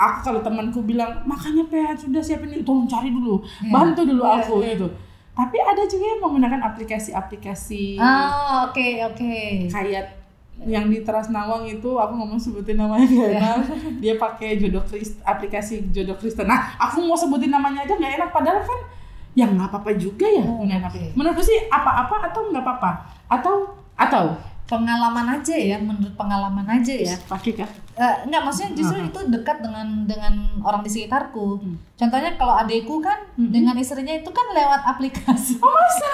aku kalau temanku bilang makanya PH sudah siapin itu, tolong cari dulu, bantu dulu aku gitu. Tapi ada juga yang menggunakan aplikasi-aplikasi kayak yang di Teras Nawang itu, aku ngomong sebutin namanya gak enak. Dia pakai aplikasi jodoh Kristen. Nah, aku mau sebutin namanya aja gak enak, padahal kan ya nggak apa-apa juga ya. Menurutku sih apa-apa atau nggak apa-apa atau pengalaman aja ya, menurut pengalaman aja ya. Pakai kah? Enggak, maksudnya justru itu dekat dengan orang di sekitarku. Contohnya kalau adekku kan dengan istrinya itu kan lewat aplikasi. Oh masa?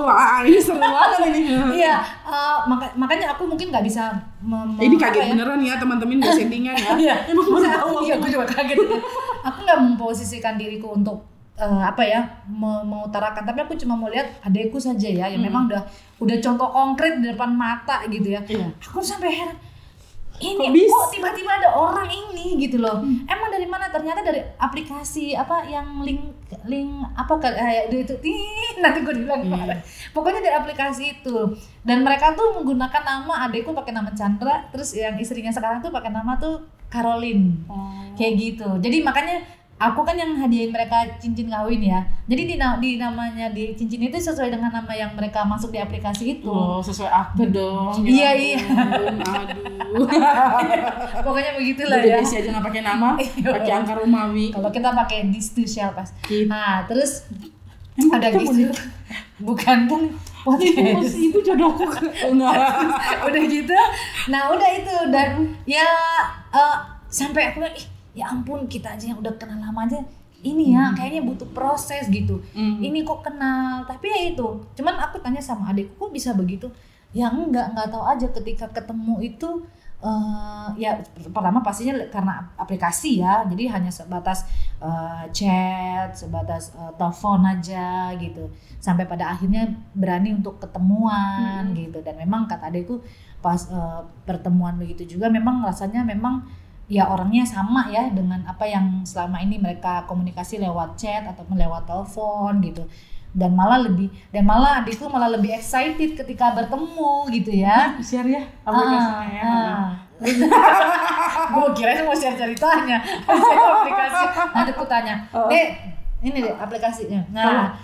Wah, ini seru banget ini. Iya, makanya aku mungkin nggak bisa. Ini kaget ya? Beneran ya teman-teman, nggak settingan ya? Iya, emang aku juga kaget. Aku nggak memposisikan diriku untuk mengutarakan, tapi aku cuma mau lihat adekku saja ya, yang memang udah contoh konkret di depan mata gitu ya. Aku sampai heran, ini kok tiba-tiba ada orang ini gitu loh. Emang dari mana? Ternyata dari aplikasi apa yang link apa kayak itu. Nanti gue bilang. Pokoknya dari aplikasi itu. Dan mereka tuh menggunakan nama, adekku pakai nama Chandra, terus yang istrinya sekarang tuh pakai nama tuh Caroline. Kayak gitu. Jadi makanya aku kan yang hadiahin mereka cincin kawin ya. Jadi di namanya di cincin itu sesuai dengan nama yang mereka masuk di aplikasi itu. Oh, sesuai aku dong. Ya iya. Aduh. Pokoknya begitulah ya. Indonesia aja nggak pakai nama, pakai angka Romawi. Kalau kita pakai distusial pas. Nah, terus emang ada gitu. Bukan kan podcast itu jodohku. Udah gitu. Nah, udah itu dan ya sampai aku bilang, ya ampun, kita aja yang udah kenal lama aja ini ya kayaknya butuh proses gitu. Ini kok kenal, tapi ya itu cuman aku tanya sama adikku kok bisa begitu ya, enggak tahu aja ketika ketemu itu. Ya pertama pastinya karena aplikasi ya, jadi hanya sebatas chat, sebatas telepon aja gitu, sampai pada akhirnya berani untuk ketemuan gitu. Dan memang kata adikku pas pertemuan begitu juga memang rasanya memang ya orangnya sama ya dengan apa yang selama ini mereka komunikasi lewat chat ataupun lewat telepon gitu. Dan malah adikku malah lebih excited ketika bertemu gitu ya. Share ya aplikasinya ya. Gue kira mau share ceritanya. Aplikasi. Adikku tanya, ini deh aplikasinya. Nah,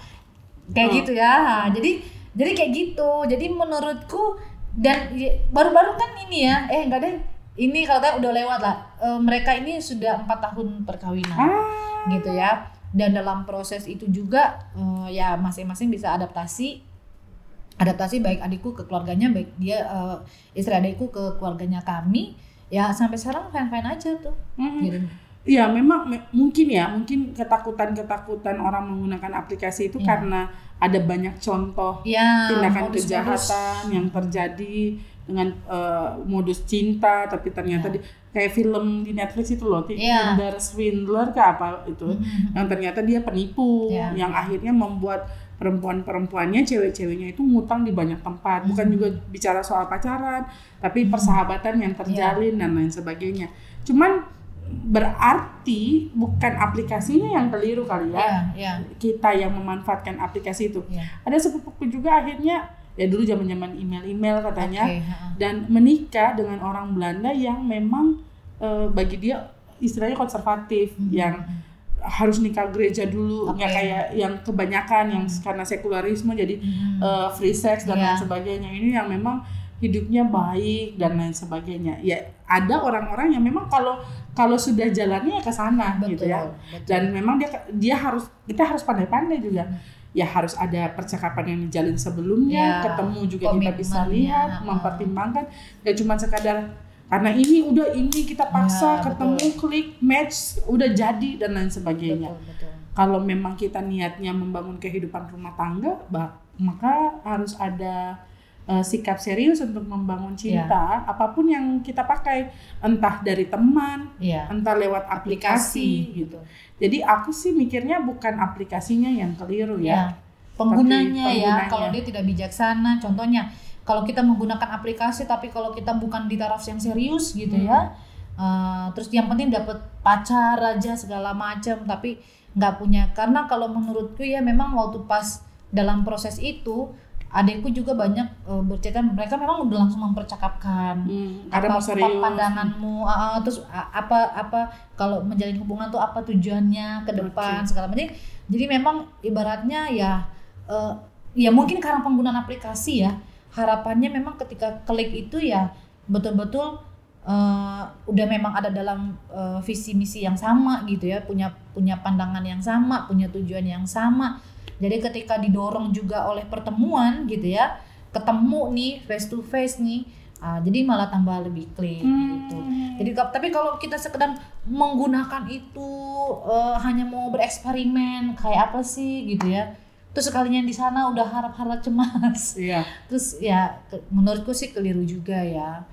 kayak gitu ya. Jadi kayak gitu. Jadi menurutku dan baru-baru kan ini ya. Enggak deh. Ini kalau udah lewat lah, mereka ini sudah 4 tahun perkawinan gitu ya. Dan dalam proses itu juga ya masing-masing bisa adaptasi baik adikku ke keluarganya, baik dia istri adikku ke keluarganya kami. Ya sampai sekarang fine-fine aja tuh. Gitu. Ya memang mungkin ketakutan orang menggunakan aplikasi itu karena ada banyak contoh tindakan kejahatan yang terjadi dengan modus cinta, tapi ternyata kayak film di Netflix itu loh, Tinder Swindler ke apa itu, yang ternyata dia penipu, yang akhirnya membuat perempuan-perempuannya, cewek-ceweknya itu ngutang di banyak tempat. Bukan juga bicara soal pacaran, tapi persahabatan yang terjalin dan lain sebagainya. Cuman berarti bukan aplikasinya yang keliru kali ya, kita yang memanfaatkan aplikasi itu. Ada sepupuku juga akhirnya ya dulu zaman-zaman email katanya, dan menikah dengan orang Belanda yang memang bagi dia istilahnya konservatif, yang harus nikah gereja dulu, nggak kayak yang kebanyakan yang karena sekularisme jadi free sex dan lain sebagainya. Ini yang memang hidupnya baik dan lain sebagainya. Ya ada orang-orang yang memang kalau sudah jalannya ke sana gitu ya. Betul. Dan memang dia harus, kita harus pandai-pandai juga. Ya harus ada percakapan yang dijalin sebelumnya, ketemu juga kita bisa lihat, mempertimbangkan. Gak cuma sekadar karena ini kita paksa ketemu, klik match, udah jadi dan lain sebagainya. Betul. Kalau memang kita niatnya membangun kehidupan rumah tangga, maka harus ada sikap serius untuk membangun cinta, apapun yang kita pakai, entah dari teman, entah lewat aplikasi gitu. Jadi aku sih mikirnya bukan aplikasinya yang keliru ya. Penggunanya. Kalau dia tidak bijaksana, contohnya kalau kita menggunakan aplikasi tapi kalau kita bukan di taraf yang serius gitu ya. Terus yang penting dapat pacar aja segala macam tapi nggak punya, karena kalau menurutku ya memang waktu pas dalam proses itu Adekku juga banyak bercerita, mereka memang udah langsung mempercakapkan apa pandanganmu, terus apa kalau menjalin hubungan tuh apa tujuannya ke depan, segala macam. Jadi memang ibaratnya ya mungkin karena penggunaan aplikasi ya, harapannya memang ketika klik itu ya betul-betul udah memang ada dalam visi misi yang sama gitu ya, punya pandangan yang sama, punya tujuan yang sama. Jadi ketika didorong juga oleh pertemuan gitu ya, ketemu nih face to face nih, jadi malah tambah lebih klik gitu. Jadi tapi kalau kita sekedar menggunakan itu hanya mau bereksperimen kayak apa sih gitu ya, terus sekalinya di sana udah harap-harap cemas, yeah. Terus ya menurutku sih keliru juga ya,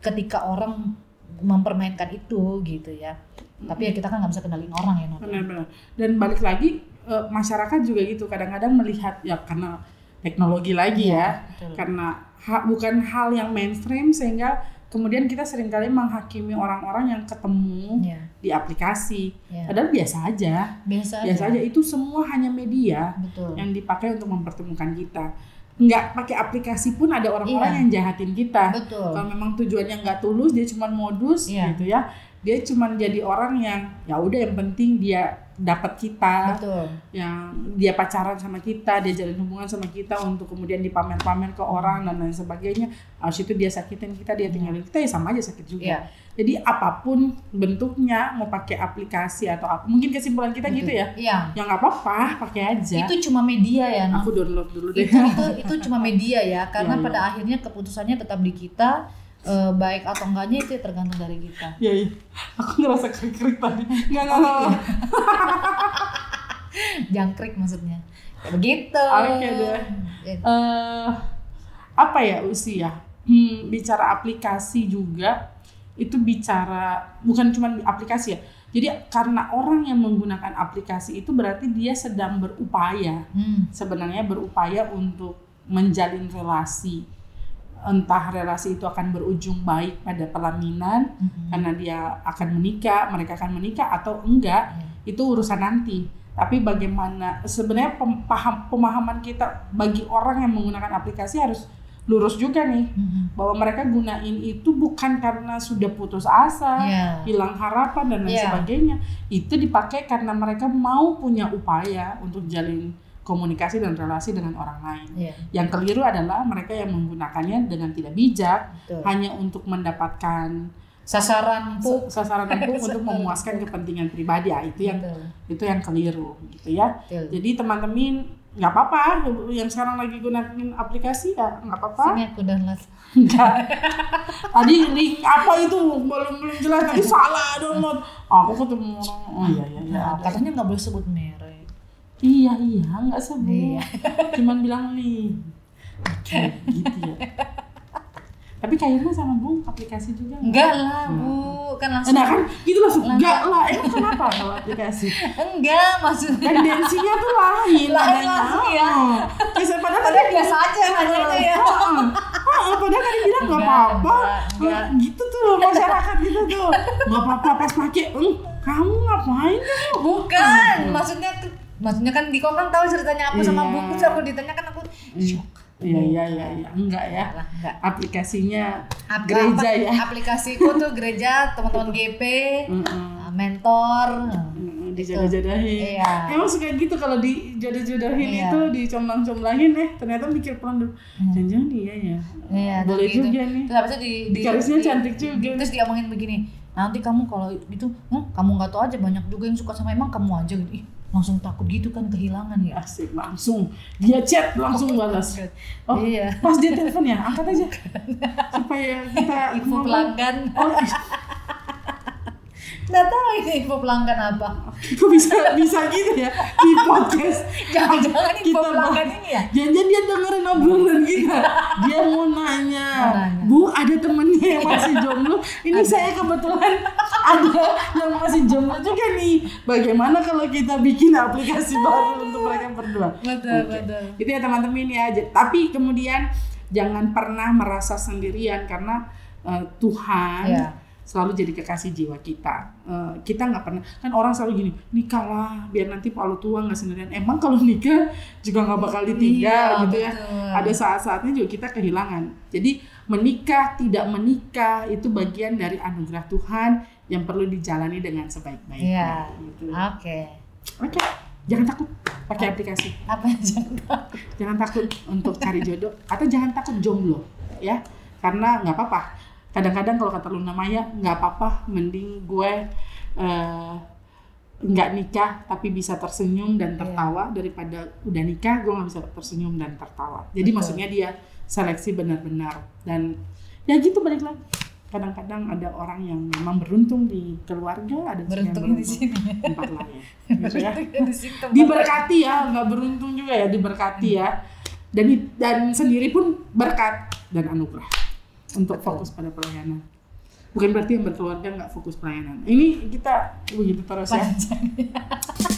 ketika orang mempermainkan itu gitu ya. Tapi ya kita kan nggak bisa kenalin orang ya. Benar-benar. Dan balik lagi masyarakat juga gitu, kadang-kadang melihat ya karena teknologi lagi ya, betul. Karena bukan hal yang mainstream sehingga kemudian kita seringkali menghakimi orang-orang yang ketemu di aplikasi. Padahal biasa aja. Biasa aja. Itu semua hanya media yang dipakai untuk mempertemukan kita. Nggak pakai aplikasi pun ada orang-orang yang jahatin kita. Kalau memang tujuannya nggak tulus, dia cuma modus gitu ya. Dia cuma jadi orang yang ya udah yang penting dia dapat kita, yang dia pacaran sama kita, dia jalin hubungan sama kita untuk kemudian dipamer-pamer ke orang dan lain sebagainya. Habis itu dia sakitin kita, dia tinggalin kita, ya sama aja sakit juga. Jadi apapun bentuknya, mau pakai aplikasi atau apa, mungkin kesimpulan kita gitu ya, yang nggak apa-apa, pakai aja. Itu cuma media ya. Aku download dulu deh. Itu cuma media ya, karena pada akhirnya keputusannya tetap di kita. Baik atau enggaknya itu tergantung dari kita. Iya. Aku ngerasa krik-krik tadi. Enggak. Jangkrik maksudnya. Ya begitu. Oke deh. Apa ya usia? Bicara aplikasi juga itu bicara bukan cuma aplikasi ya. Jadi karena orang yang menggunakan aplikasi itu berarti dia sedang berupaya. Sebenarnya berupaya untuk menjalin relasi. Entah relasi itu akan berujung baik pada pelaminan karena dia akan menikah, mereka akan menikah atau enggak, itu urusan nanti. Tapi bagaimana sebenarnya pemahaman kita bagi orang yang menggunakan aplikasi harus lurus juga nih, bahwa mereka gunain itu bukan karena sudah putus asa, hilang harapan dan lain sebagainya. Itu dipakai karena mereka mau punya upaya untuk jalin komunikasi dan relasi dengan orang lain. Yang keliru adalah mereka yang menggunakannya dengan tidak bijak, hanya untuk mendapatkan sasaran empuk untuk memuaskan kepentingan pribadi. Itu yang keliru gitu ya. Jadi teman-teman nggak apa-apa yang sekarang lagi gunain aplikasi ya nggak apa-apa. Sini aku download. Tadi link apa itu belum jelas, tadi salah download. Aku ketemu orang. Oh iya. Katanya nggak boleh sebut merek. Iya, nggak sebut. Cuman bilang nih, gitu ya. Tapi kayaknya sama Bu aplikasi juga enggak lah Bu, kan langsung. Nah kan gitu langsung enggak lah. Kenapa kalau aplikasi? Enggak, maksudnya tendensinya tuh lain langsung ya. Kisah padahal biasa aja hanya itu ya. Padahal kan dibilang nggak apa-apa. Gitu tuh masyarakat gitu tuh. Nggak apa-apa pas pakai. Kamu ngapain tuh? Bukan, maksudnya kan Diko kan tahu ceritanya aku sama buku, terus aku ditanya kan aku shock. Iya. Enggak ya. Enggak. Aplikasinya gereja ya. Aplikasiku tuh gereja, teman-teman GP, mentor, dijodoh-jodohin. Emang suka gitu kalau dijodoh-jodohin itu dicomlang-comlangin ternyata mikir pelan dulu. Jangan-jangan dia ya. Boleh gitu. Juga nih. Terus habis itu dikarisnya cantik juga. Terus dia ngomongin begini, nanti kamu kalau gitu, kamu nggak tahu aja banyak juga yang suka sama emang kamu aja gitu. Langsung takut gitu kan kehilangan ya. Asik, langsung dia chat langsung balas. Iya. Pas dia telepon ya angkat aja supaya kita info pelanggan. Nggak tahu ini info pelanggan apa. Kok bisa gitu ya di podcast? Jangan-jangan info pelanggan ini ya? Jangan-jangan dia dengerin obrolan kita. Dia mau nanya, Bu ada temennya yang masih jomblo? Ini saya kebetulan ada yang masih jomblo juga nih. Bagaimana kalau kita bikin aplikasi baru untuk mereka berdua? Betul. Itu ya teman-teman ya. Tapi kemudian jangan pernah merasa sendirian karena Tuhan selalu jadi kekasih jiwa kita. Kita nggak pernah, kan orang selalu gini, nikah lah biar nanti kalau tua nggak sendirian. Emang kalau nikah juga nggak bakal ditinggal, iya, gitu ya. Betul. Ada saat-saatnya juga kita kehilangan. Jadi menikah, tidak menikah itu bagian dari anugerah Tuhan yang perlu dijalani dengan sebaik-baiknya. Iya. Gitu. Oke. Jangan takut pakai aplikasi. Apa jangan takut untuk cari jodoh atau jangan takut jomblo ya, karena nggak apa-apa. Kadang-kadang kalau kata Luna Maya, nggak apa-apa, mending gue nggak nikah tapi bisa tersenyum dan tertawa daripada udah nikah gue nggak bisa tersenyum dan tertawa. Jadi maksudnya dia seleksi benar-benar, dan ya gitu, balik lagi. Kadang-kadang ada orang yang memang beruntung di keluarga, ada beruntung di sini, tempat lain, gitu ya. Diberkati ya, nggak beruntung juga ya, diberkati ya. Dan sendiri pun berkat dan anugerah untuk fokus pada pelayanan. Bukan berarti yang berkeluarga nggak fokus pelayanan. Ini kita begitu terus ya.